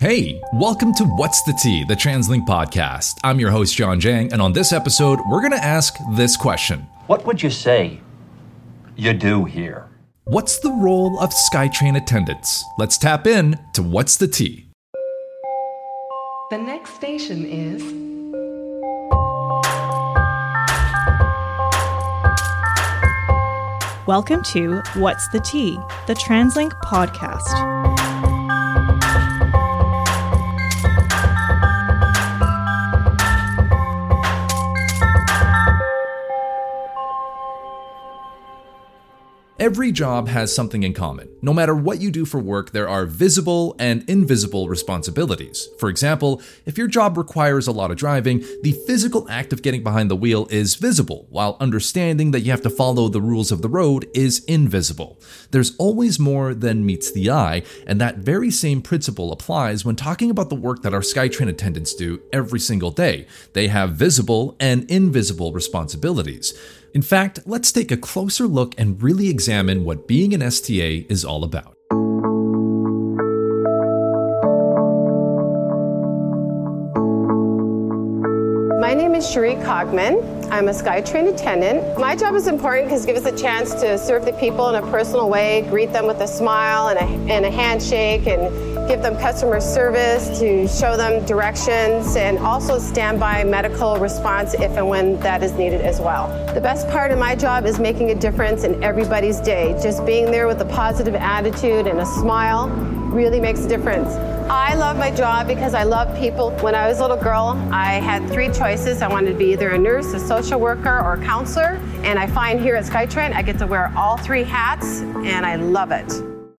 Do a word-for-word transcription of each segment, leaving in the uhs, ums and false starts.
Hey, welcome to What's the Tea, the Translink podcast. I'm your host, John Jang, and on this episode, we're going to ask this question. What would you say you do here? What's the role of SkyTrain attendants? Let's tap in to What's the Tea. The next station is... Welcome to What's the Tea, the Translink podcast. Every job has something in common. No matter what you do for work, there are visible and invisible responsibilities. For example, if your job requires a lot of driving, the physical act of getting behind the wheel is visible, while understanding that you have to follow the rules of the road is invisible. There's always more than meets the eye, and that very same principle applies when talking about the work that our SkyTrain attendants do every single day. They have visible and invisible responsibilities. In fact, let's take a closer look and really examine what being an S T A is all about. My name is Cherie Cogman. I'm a SkyTrain attendant. My job is important because it gives us a chance to serve the people in a personal way, greet them with a smile and a, and a handshake, and give them customer service, to show them directions, and also stand by medical response if and when that is needed as well. The best part of my job is making a difference in everybody's day. Just being there with a positive attitude and a smile really makes a difference. I love my job because I love people. When I was a little girl, I had three choices. I wanted to be either a nurse, a social worker, or a counselor. And I find here at SkyTrain, I get to wear all three hats, and I love it.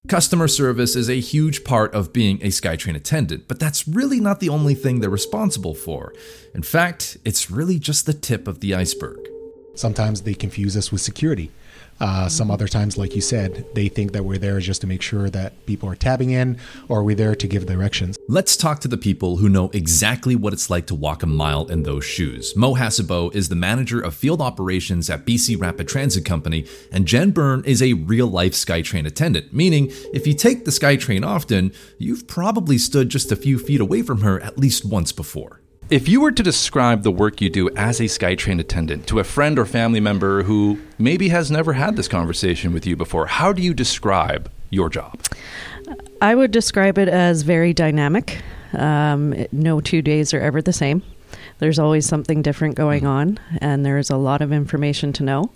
Customer service is a huge part of being a SkyTrain attendant, but that's really not the only thing they're responsible for. In fact, it's really just the tip of the iceberg. Sometimes they confuse us with security. Uh, some other times, like you said, they think that we're there just to make sure that people are tabbing in, or we're there to give directions. Let's talk to the people who know exactly what it's like to walk a mile in those shoes. Mo Hasibo is the manager of field operations at B C Rapid Transit Company, and Jen Byrne is a real-life SkyTrain attendant, meaning if you take the SkyTrain often, you've probably stood just a few feet away from her at least once before. If you were to describe the work you do as a SkyTrain attendant to a friend or family member who maybe has never had this conversation with you before, how do you describe your job? I would describe it as very dynamic. Um, no two days are ever the same. There's always something different going on, and there's a lot of information to know.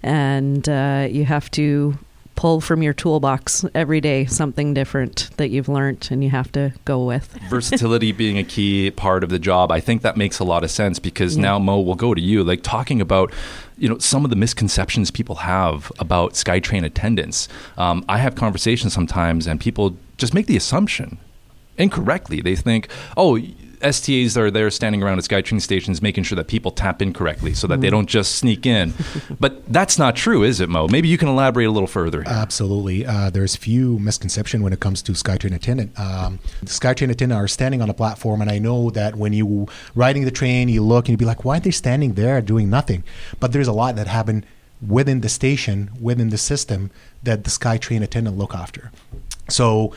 And uh, you have to pull from your toolbox every day something different that you've learned and you have to go with. Versatility being a key part of the job. I think that makes a lot of sense because yeah. Now, Mo, we'll go to you, like talking about, you know, some of the misconceptions people have about SkyTrain attendants. Um, I have conversations sometimes and people just make the assumption incorrectly. They think, oh, S T As are there standing around at SkyTrain stations making sure that people tap in correctly so that they don't just sneak in. But that's not true, is it, Mo? Maybe you can elaborate a little further here. Absolutely. Uh, there's few misconceptions when it comes to SkyTrain attendant. Um, the SkyTrain attendant are standing on a platform, and I know that when you're riding the train, you look and you'd be like, why are they standing there doing nothing? But there's a lot that happened within the station, within the system, that the SkyTrain attendant look after. So...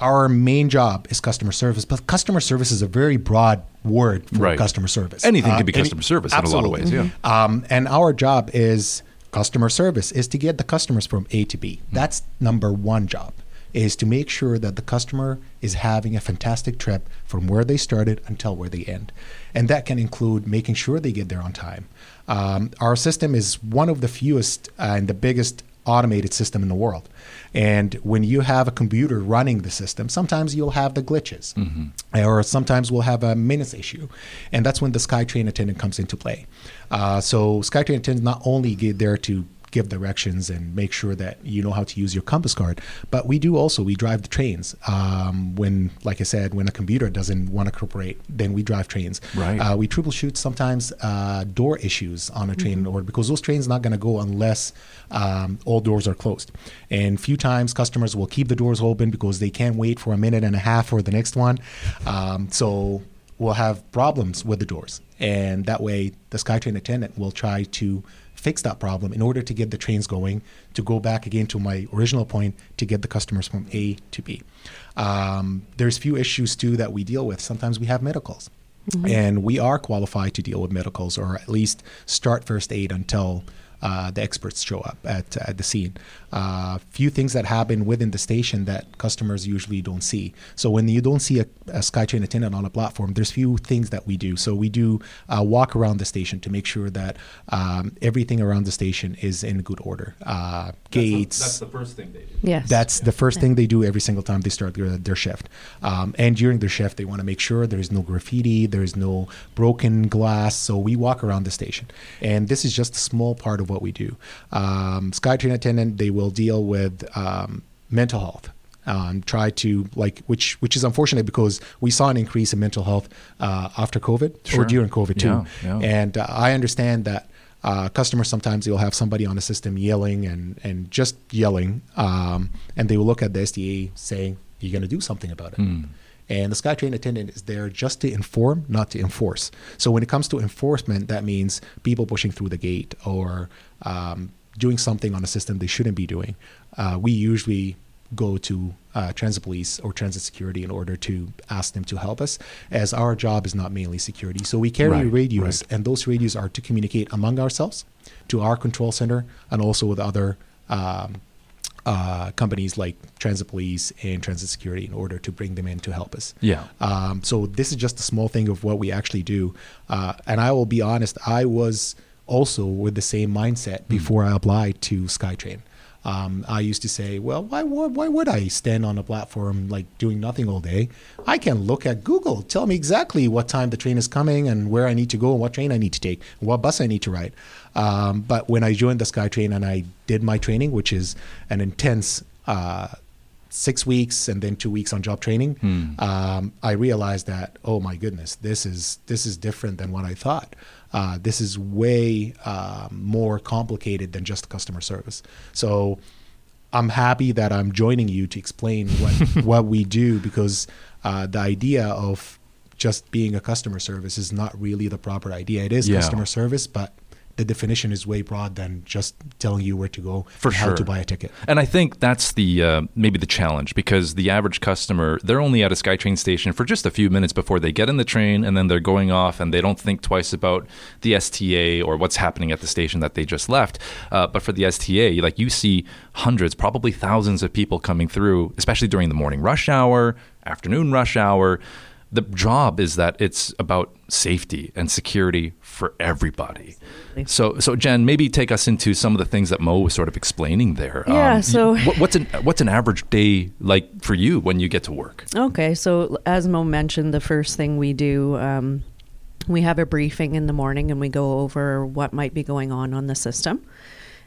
our main job is customer service, but customer service is a very broad word for right. customer service. Anything uh, can be any, customer service absolutely. In a lot of ways, mm-hmm. yeah. Um, and our job is customer service, is to get the customers from A to B. Mm-hmm. That's number one job, is to make sure that the customer is having a fantastic trip from where they started until where they end. And that can include making sure they get there on time. Um, our system is one of the fewest uh, and the biggest automated system in the world. And when you have a computer running the system, sometimes you'll have the glitches mm-hmm. or sometimes we'll have a minutes issue. And that's when the SkyTrain attendant comes into play. Uh, so SkyTrain attendants not only get there to give directions and make sure that you know how to use your compass card, but we do also, we drive the trains. Um, when, like I said, when a computer doesn't want to cooperate, then we drive trains. Right. Uh, we troubleshoot sometimes uh, door issues on a train mm-hmm. in order, because those trains not going to go unless um, all doors are closed. And few times customers will keep the doors open because they can't wait for a minute and a half for the next one. Um, so we'll have problems with the doors. And that way the SkyTrain attendant will try to fix that problem in order to get the trains going, to go back again to my original point, to get the customers from A to B. Um, there's few issues too that we deal with. Sometimes we have medicals. Mm-hmm. And we are qualified to deal with medicals, or at least start first aid until uh, the experts show up at at the scene. Uh, few things that happen within the station that customers usually don't see. So when you don't see a, a SkyTrain attendant on a platform, there's few things that we do. So we do uh, walk around the station to make sure that um, everything around the station is in good order. Uh, gates. That's, a, that's the first thing they do. Yes. That's yeah. the first thing they do every single time they start their, their shift. Um, and during their shift, they want to make sure there is no graffiti, there is no broken glass. So we walk around the station. And this is just a small part of what we do. Um, SkyTrain attendant, they will deal with um, mental health. Um, try to like, which which is unfortunate because we saw an increase in mental health uh, after COVID sure. or during COVID too. Yeah, yeah. And uh, I understand that uh, customers sometimes they'll have somebody on the system yelling and and just yelling, um, and they will look at the S D A saying you're going to do something about it. Mm. And the SkyTrain attendant is there just to inform, not to enforce. So when it comes to enforcement, that means people pushing through the gate or um, doing something on a system they shouldn't be doing. Uh, we usually go to uh, transit police or transit security in order to ask them to help us, as our job is not mainly security. So we carry right, radios, right. and those radios are to communicate among ourselves, to our control center, and also with other um, uh, companies like transit police and transit security in order to bring them in to help us. Yeah. Um, so this is just a small thing of what we actually do. Uh, and I will be honest, I was also with the same mindset before I applied to SkyTrain. Um, I used to say, well, why, why, why would I stand on a platform like doing nothing all day? I can look at Google, tell me exactly what time the train is coming and where I need to go and what train I need to take, and what bus I need to ride. Um, but when I joined the SkyTrain and I did my training, which is an intense uh, six weeks and then two weeks on job training, mm. um, I realized that, oh my goodness, this is this is different than what I thought. Uh, this is way uh, more complicated than just customer service. So I'm happy that I'm joining you to explain what, what we do, because uh, the idea of just being a customer service is not really the proper idea. It is yeah. customer service, but the definition is way broad than just telling you where to go for sure. how to buy a ticket. And I think that's the uh, maybe the challenge, because the average customer, they're only at a SkyTrain station for just a few minutes before they get in the train, and then they're going off and they don't think twice about the S T A or what's happening at the station that they just left. Uh, but for the S T A, like you see hundreds, probably thousands of people coming through, especially during the morning rush hour, afternoon rush hour. The job is that it's about safety and security for everybody. Absolutely. So, so Jen, maybe take us into some of the things that Mo was sort of explaining there. Yeah. Um, so, you, what, what's an what's an average day like for you when you get to work? Okay. So, as Mo mentioned, the first thing we do, um, we have a briefing in the morning, and we go over what might be going on on the system.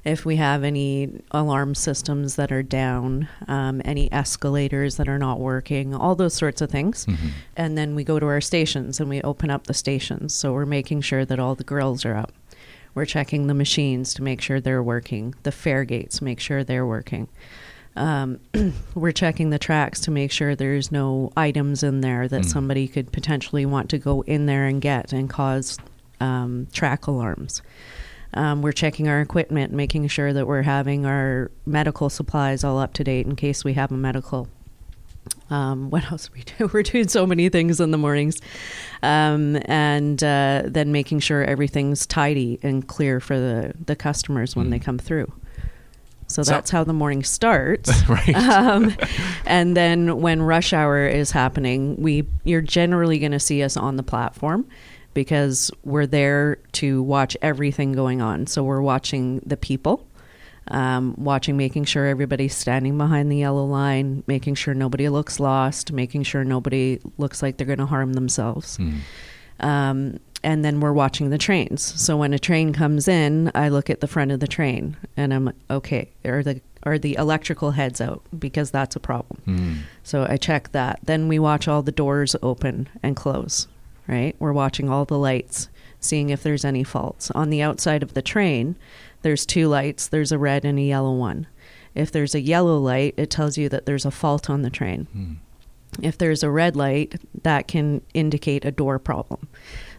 If we have any alarm systems that are down, um, any escalators that are not working, all those sorts of things. Mm-hmm. And then we go to our stations and we open up the stations. So we're making sure that all the grills are up. We're checking the machines to make sure they're working. The fare gates, make sure they're working. Um, we're checking the tracks to make sure there's no items in there that mm-hmm. somebody could potentially want to go in there and get and cause um, track alarms. Um, we're checking our equipment, making sure that we're having our medical supplies all up to date in case we have a medical. Um, what else do we do? We're doing so many things in the mornings. Um, and uh, then making sure everything's tidy and clear for the, the customers when mm. they come through. So that's so, how the morning starts. Right. Um, and then when rush hour is happening, we you're generally going to see us on the platform, because we're there to watch everything going on. So we're watching the people, um, watching, making sure everybody's standing behind the yellow line, making sure nobody looks lost, making sure nobody looks like they're going to harm themselves. Mm. Um, and then we're watching the trains. So when a train comes in, I look at the front of the train and I'm okay, are the are the electrical heads out? Because that's a problem. Mm. So I check that. Then we watch all the doors open and close. Right? We're watching all the lights, seeing if there's any faults. On the outside of the train, there's two lights. There's a red and a yellow one. If there's a yellow light, it tells you that there's a fault on the train. Mm. If there's a red light, that can indicate a door problem.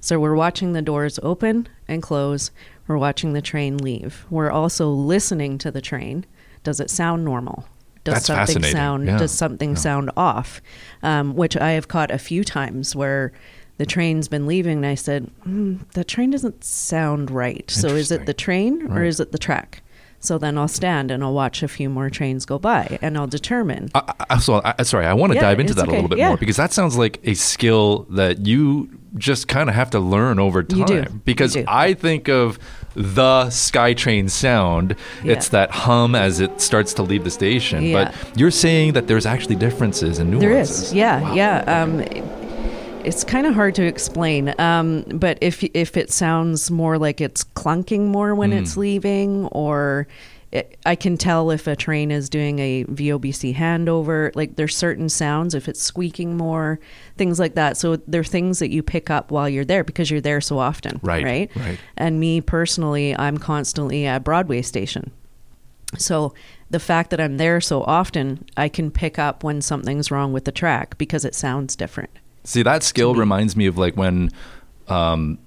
So we're watching the doors open and close. We're watching the train leave. We're also listening to the train. Does it sound normal? Does That's something fascinating. Sound, yeah. Does something yeah. sound off? Um, which I have caught a few times where the train's been leaving and I said, mm, the train doesn't sound right. So is it the train or right. is it the track? So then I'll stand and I'll watch a few more trains go by and I'll determine. I, I, so I, sorry, I want to yeah, dive into that okay. a little bit yeah. more, because that sounds like a skill that you just kind of have to learn over time. You do. Because you do. I think of the SkyTrain sound. Yeah. It's that hum as it starts to leave the station. Yeah. But you're saying that there's actually differences and nuances. There is. Yeah. Wow. Yeah. Um, it's kind of hard to explain, um, but if if it sounds more like it's clunking more when mm. it's leaving, or it, I can tell if a train is doing a V O B C handover, like there's certain sounds, if it's squeaking more, things like that. So there are things that you pick up while you're there because you're there so often, right? Right. right. And me personally, I'm constantly at Broadway Station. So the fact that I'm there so often, I can pick up when something's wrong with the track because it sounds different. See, that skill reminds me of like when, um,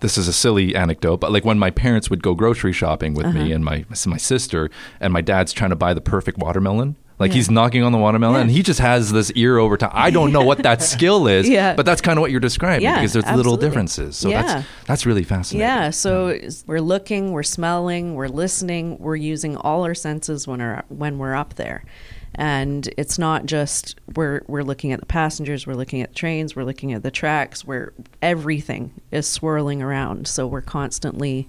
this is a silly anecdote, but like when my parents would go grocery shopping with uh-huh. me and my my sister, and my dad's trying to buy the perfect watermelon. Like yeah. he's knocking on the watermelon yeah. and he just has this ear over time. I don't know what that skill is, yeah. but that's kind of what you're describing yeah, because there's absolutely. little differences. So yeah. that's that's really fascinating. Yeah, so yeah. we're looking, we're smelling, we're listening, we're using all our senses when our, when we're up there. And it's not just we're we're looking at the passengers, we're looking at trains, we're looking at the tracks, where everything is swirling around. So we're constantly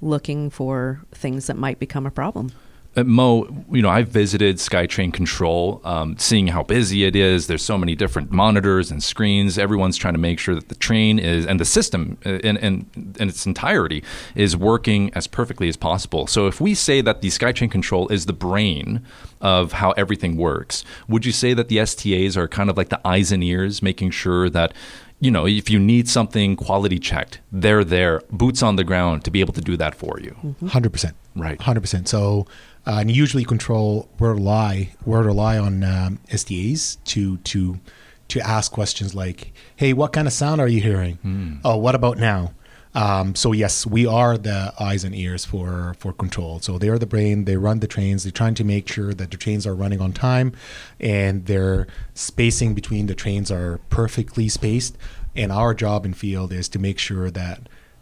looking for things that might become a problem. Uh, Mo, you know, I've visited SkyTrain Control, um, seeing how busy it is. There's so many different monitors and screens. Everyone's trying to make sure that the train is, and the system in, in, in its entirety is working as perfectly as possible. So if we say that the SkyTrain Control is the brain of how everything works, would you say that the S T As are kind of like the eyes and ears, making sure that, you know, if you need something quality checked, they're there, boots on the ground, to be able to do that for you? Mm-hmm. one hundred percent. Right. one hundred percent. So... Uh, and usually control we rely we rely on um, S T As to to to ask questions like, "Hey, what kind of sound are you hearing? Mm. Oh, what about now?" Um, so yes, we are the eyes and ears for for control. So they are the brain. They run the trains. They're trying to make sure that the trains are running on time, and their spacing between the trains are perfectly spaced. And our job in field is to make sure that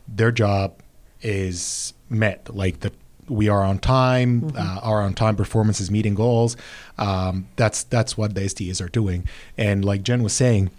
their job is met, like the. We are on time, mm-hmm. uh, our on-time performance is meeting goals. Um, that's that's what the S T As are doing. And like Jen was saying,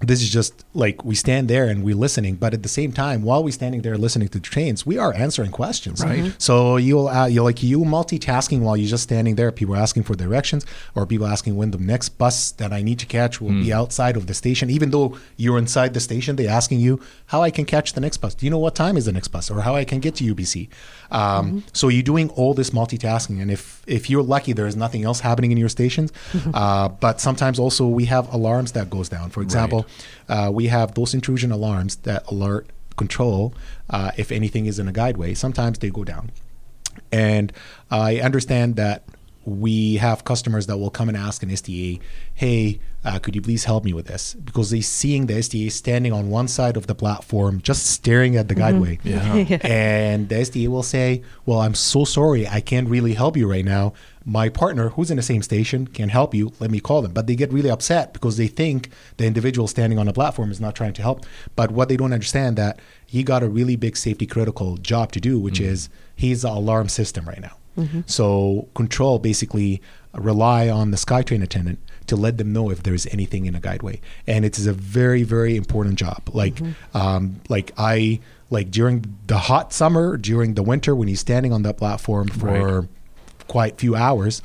this is just like we stand there and we're listening. But at the same time, while we're standing there listening to the trains, we are answering questions. Right. Mm-hmm. So you'll, uh, you're like you multitasking while you're just standing there. People are asking for directions, or people asking when the next bus that I need to catch will mm. be outside of the station. Even though you're inside the station, they're asking you how I can catch the next bus. Do you know what time is the next bus, or how I can get to U B C? Um, mm-hmm. So you're doing all this multitasking. And if, if you're lucky, there is nothing else happening in your stations. uh, but sometimes also we have alarms that goes down. For example, right. Uh, we have those intrusion alarms that alert control uh, if anything is in a guideway. Sometimes they go down. And I understand that we have customers that will come and ask an S T A, hey, uh, could you please help me with this? Because they're seeing the S T A standing on one side of the platform, just staring at the mm-hmm. guideway. Yeah. yeah. And the S T A will say, well, I'm so sorry, I can't really help you right now. My partner, who's in the same station, can help you. Let me call them. But they get really upset because they think the individual standing on the platform is not trying to help. But what they don't understand that he got a really big safety critical job to do, which mm-hmm. is he's the alarm system right now. Mm-hmm. So control basically rely on the SkyTrain attendant to let them know if there's anything in a guideway. And it is a very, very important job. Like, mm-hmm. um, like I, like during the hot summer, during the winter, when he's standing on that platform for right. quite few hours,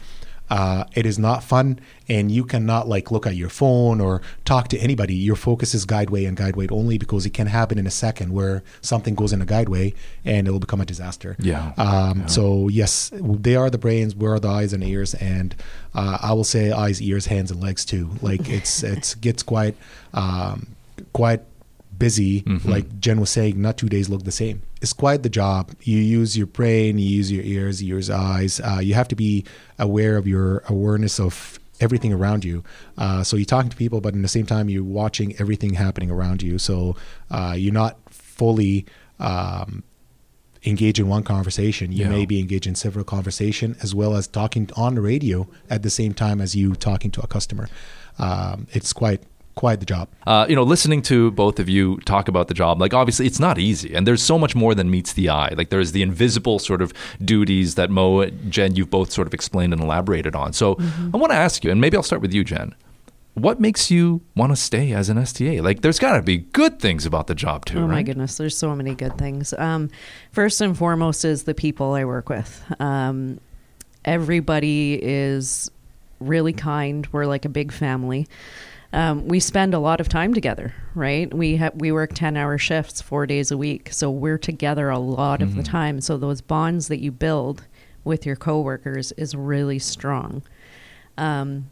uh, it is not fun. And you cannot like look at your phone or talk to anybody. Your focus is guideway and guideway only, because it can happen in a second where something goes in a guideway and it will become a disaster. Yeah. Um, yeah. So yes, they are the brains, we're the eyes and ears, and uh, I will say eyes, ears, hands, and legs too. Like it's it's gets quite um, quite busy. Mm-hmm. Like Jen was saying, not two days look the same. It's quite the job. You use your brain, you use your ears, you use eyes. Uh, you have to be aware of your awareness of everything around you. Uh, so you're talking to people, but in the same time, you're watching everything happening around you. So uh, you're not fully um, engage in one conversation. You yeah. may be engaged in several conversation, as well as talking on the radio at the same time as you talking to a customer. Um, it's quite quite the job. Uh, you know, listening to both of you talk about the job, like obviously it's not easy, and there's so much more than meets the eye. Like there's the invisible sort of duties that Mo, Jen, you've both sort of explained and elaborated on. So mm-hmm. I want to ask you, and maybe I'll start with you, Jen. What makes you want to stay as an S T A? Like, there's got to be good things about the job too, right? Oh my right? goodness, there's so many good things. Um, first and foremost is the people I work with. Um, everybody is really kind. We're like a big family. Um, we spend a lot of time together, right? We ha- we work ten-hour shifts four days a week, so we're together a lot mm-hmm. of the time. So those bonds that you build with your coworkers is really strong. Um,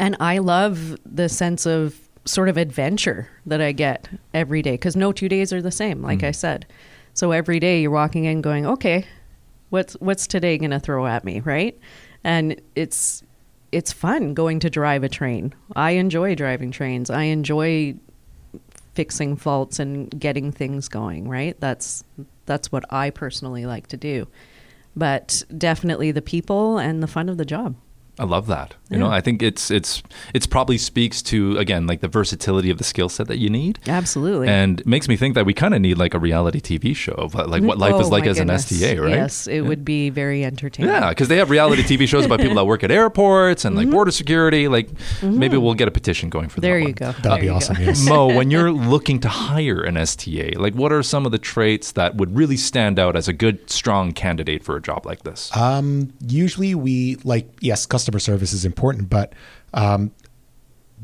and I love the sense of sort of adventure that I get every day, because no two days are the same, like mm-hmm. I said. So every day you're walking in going, okay, what's what's today going to throw at me, right? And it's... it's fun going to drive a train. I enjoy driving trains. I enjoy fixing faults and getting things going, right? That's that's what I personally like to do. But definitely the people and the fun of the job. I love that. You yeah. know, I think it's it's it's probably speaks to, again, like the versatility of the skill set that you need. Absolutely. And it makes me think that we kind of need like a reality T V show of like what life oh, is like as goodness. an S T A, right? Yes, it yeah. would be very entertaining. Yeah, because they have reality T V shows about people that work at airports and like mm-hmm. border security. Like mm-hmm. maybe we'll get a petition going for there that. You go. That'd there be you awesome, go. That'd be awesome. Mo, when you're looking to hire an S T A, like what are some of the traits that would really stand out as a good, strong candidate for a job like this? Um, usually we like, yes, customers. Customer service is important, but um,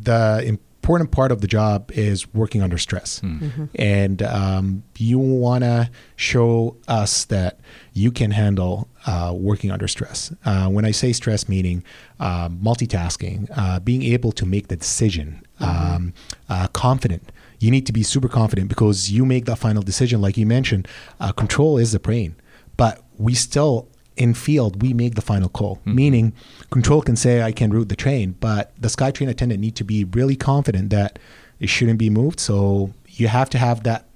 the important part of the job is working under stress. Mm. Mm-hmm. And um, you want to show us that you can handle uh, working under stress. Uh, when I say stress, meaning uh, multitasking, uh, being able to make the decision, mm-hmm. um, uh, confident. You need to be super confident because you make that final decision. Like you mentioned, uh, control is the brain, but we still in field, we make the final call, mm-hmm. meaning control can say I can route the train, but the SkyTrain attendant need to be really confident that it shouldn't be moved. So you have to have that,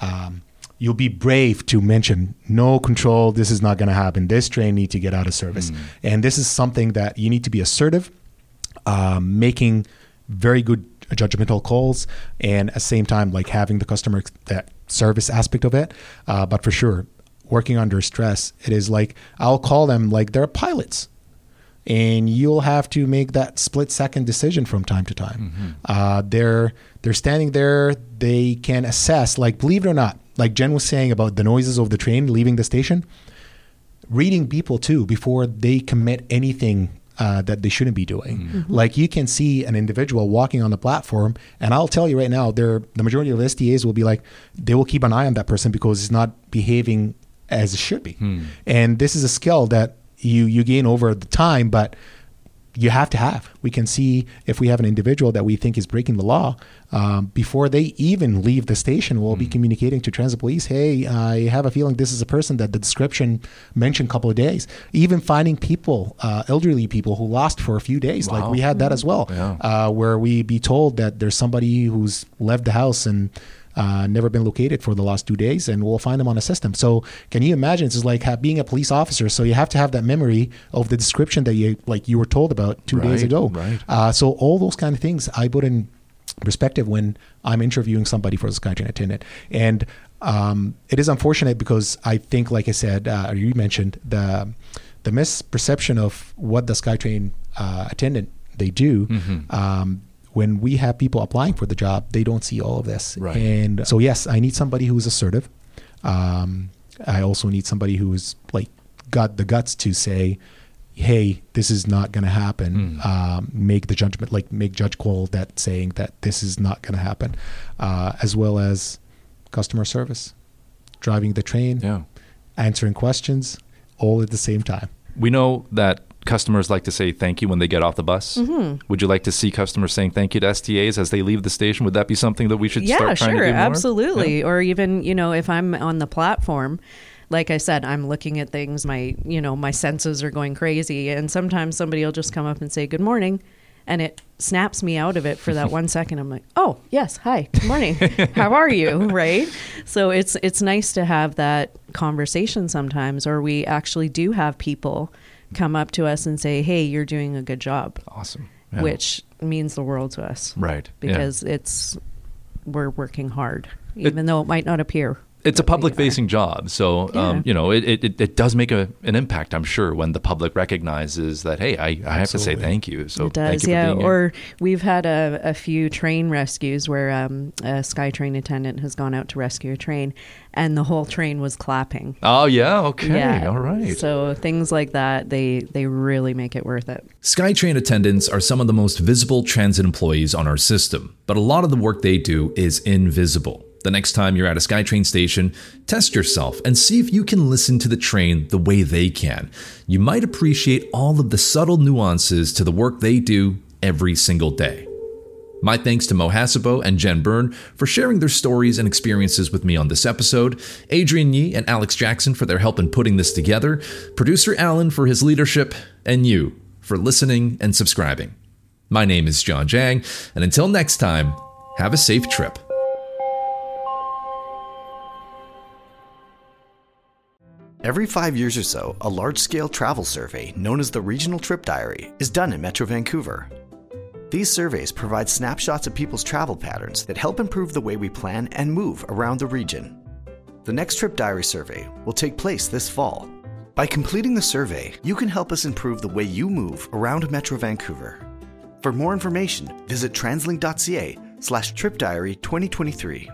um, you'll be brave to mention, no control, this is not going to happen. This train need to get out of service. Mm. And this is something that you need to be assertive, um, making very good judgmental calls, and at the same time, like having the customer, that service aspect of it. Uh, but for sure, working under stress, it is like, I'll call them like they're pilots, and you'll have to make that split second decision from time to time. Mm-hmm. Uh, they're, they're standing there, they can assess, like, believe it or not, like Jen was saying about the noises of the train leaving the station, reading people too, before they commit anything uh, that they shouldn't be doing. Mm-hmm. Like you can see an individual walking on the platform, and I'll tell you right now, they're, the majority of the S T As will be like, they will keep an eye on that person because he's not behaving as it should be. Hmm. And this is a skill that you, you gain over the time, but you have to have. We can see if we have an individual that we think is breaking the law, um, before they even leave the station, we'll hmm. be communicating to transit police, hey, I have a feeling this is a person that the description mentioned a couple of days. Even finding people, uh, elderly people who lost for a few days. Wow. Like we had that as well, yeah. uh, where we be told that there's somebody who's left the house and Uh, never been located for the last two days, and we'll find them on a system. So can you imagine? It's like ha- being a police officer. So you have to have that memory of the description that you like you were told about two right, days ago. Right. Uh, so all those kind of things I put in perspective when I'm interviewing somebody for the SkyTrain attendant. And um, it is unfortunate because I think, like I said, uh, you mentioned the the misperception of what the SkyTrain uh, attendant they do. Mm-hmm. Um, when we have people applying for the job, they don't see all of this. Right. And so, yes, I need somebody who's assertive. Um, I also need somebody who is like got the guts to say, hey, this is not going to happen. Mm. Um, make the judgment, like make judge call that saying that this is not going to happen, uh, as well as customer service, driving the train, yeah. answering questions, all at the same time. We know that customers like to say thank you when they get off the bus. Mm-hmm. Would you like to see customers saying thank you to S T As as they leave the station? Would that be something that we should yeah, start trying sure, to do more? Absolutely. Yeah. Or even, you know, if I'm on the platform, like I said, I'm looking at things, my, you know, my senses are going crazy. And sometimes somebody will just come up and say, good morning. And it snaps me out of it for that one second. I'm like, oh, yes, hi, good morning. How are you, right? So it's it's nice to have that conversation sometimes, or we actually do have people come up to us and say, hey, you're doing a good job. Awesome. Yeah. Which means the world to us. Right. Because yeah. it's, we're working hard, even it, though it might not appear. It's a public-facing job, so yeah. um, you know it, it, it does make a, an impact, I'm sure, when the public recognizes that, hey, I, I have Absolutely. to say thank you. So it does, thank you yeah. for being or here. We've had a, a few train rescues where um, a SkyTrain attendant has gone out to rescue a train, and the whole train was clapping. Oh yeah, okay, yeah. all right. So things like that, they they really make it worth it. SkyTrain attendants are some of the most visible transit employees on our system, but a lot of the work they do is invisible. The next time you're at a SkyTrain station, test yourself and see if you can listen to the train the way they can. You might appreciate all of the subtle nuances to the work they do every single day. My thanks to Mo Hasibo and Jen Byrne for sharing their stories and experiences with me on this episode, Adrian Yee and Alex Jackson for their help in putting this together, producer Alan for his leadership, and you for listening and subscribing. My name is John Jang, and until next time, have a safe trip. Every five years or so, a large-scale travel survey known as the Regional Trip Diary is done in Metro Vancouver. These surveys provide snapshots of people's travel patterns that help improve the way we plan and move around the region. The next Trip Diary survey will take place this fall. By completing the survey, you can help us improve the way you move around Metro Vancouver. For more information, visit translink dot c a slash trip diary twenty twenty-three.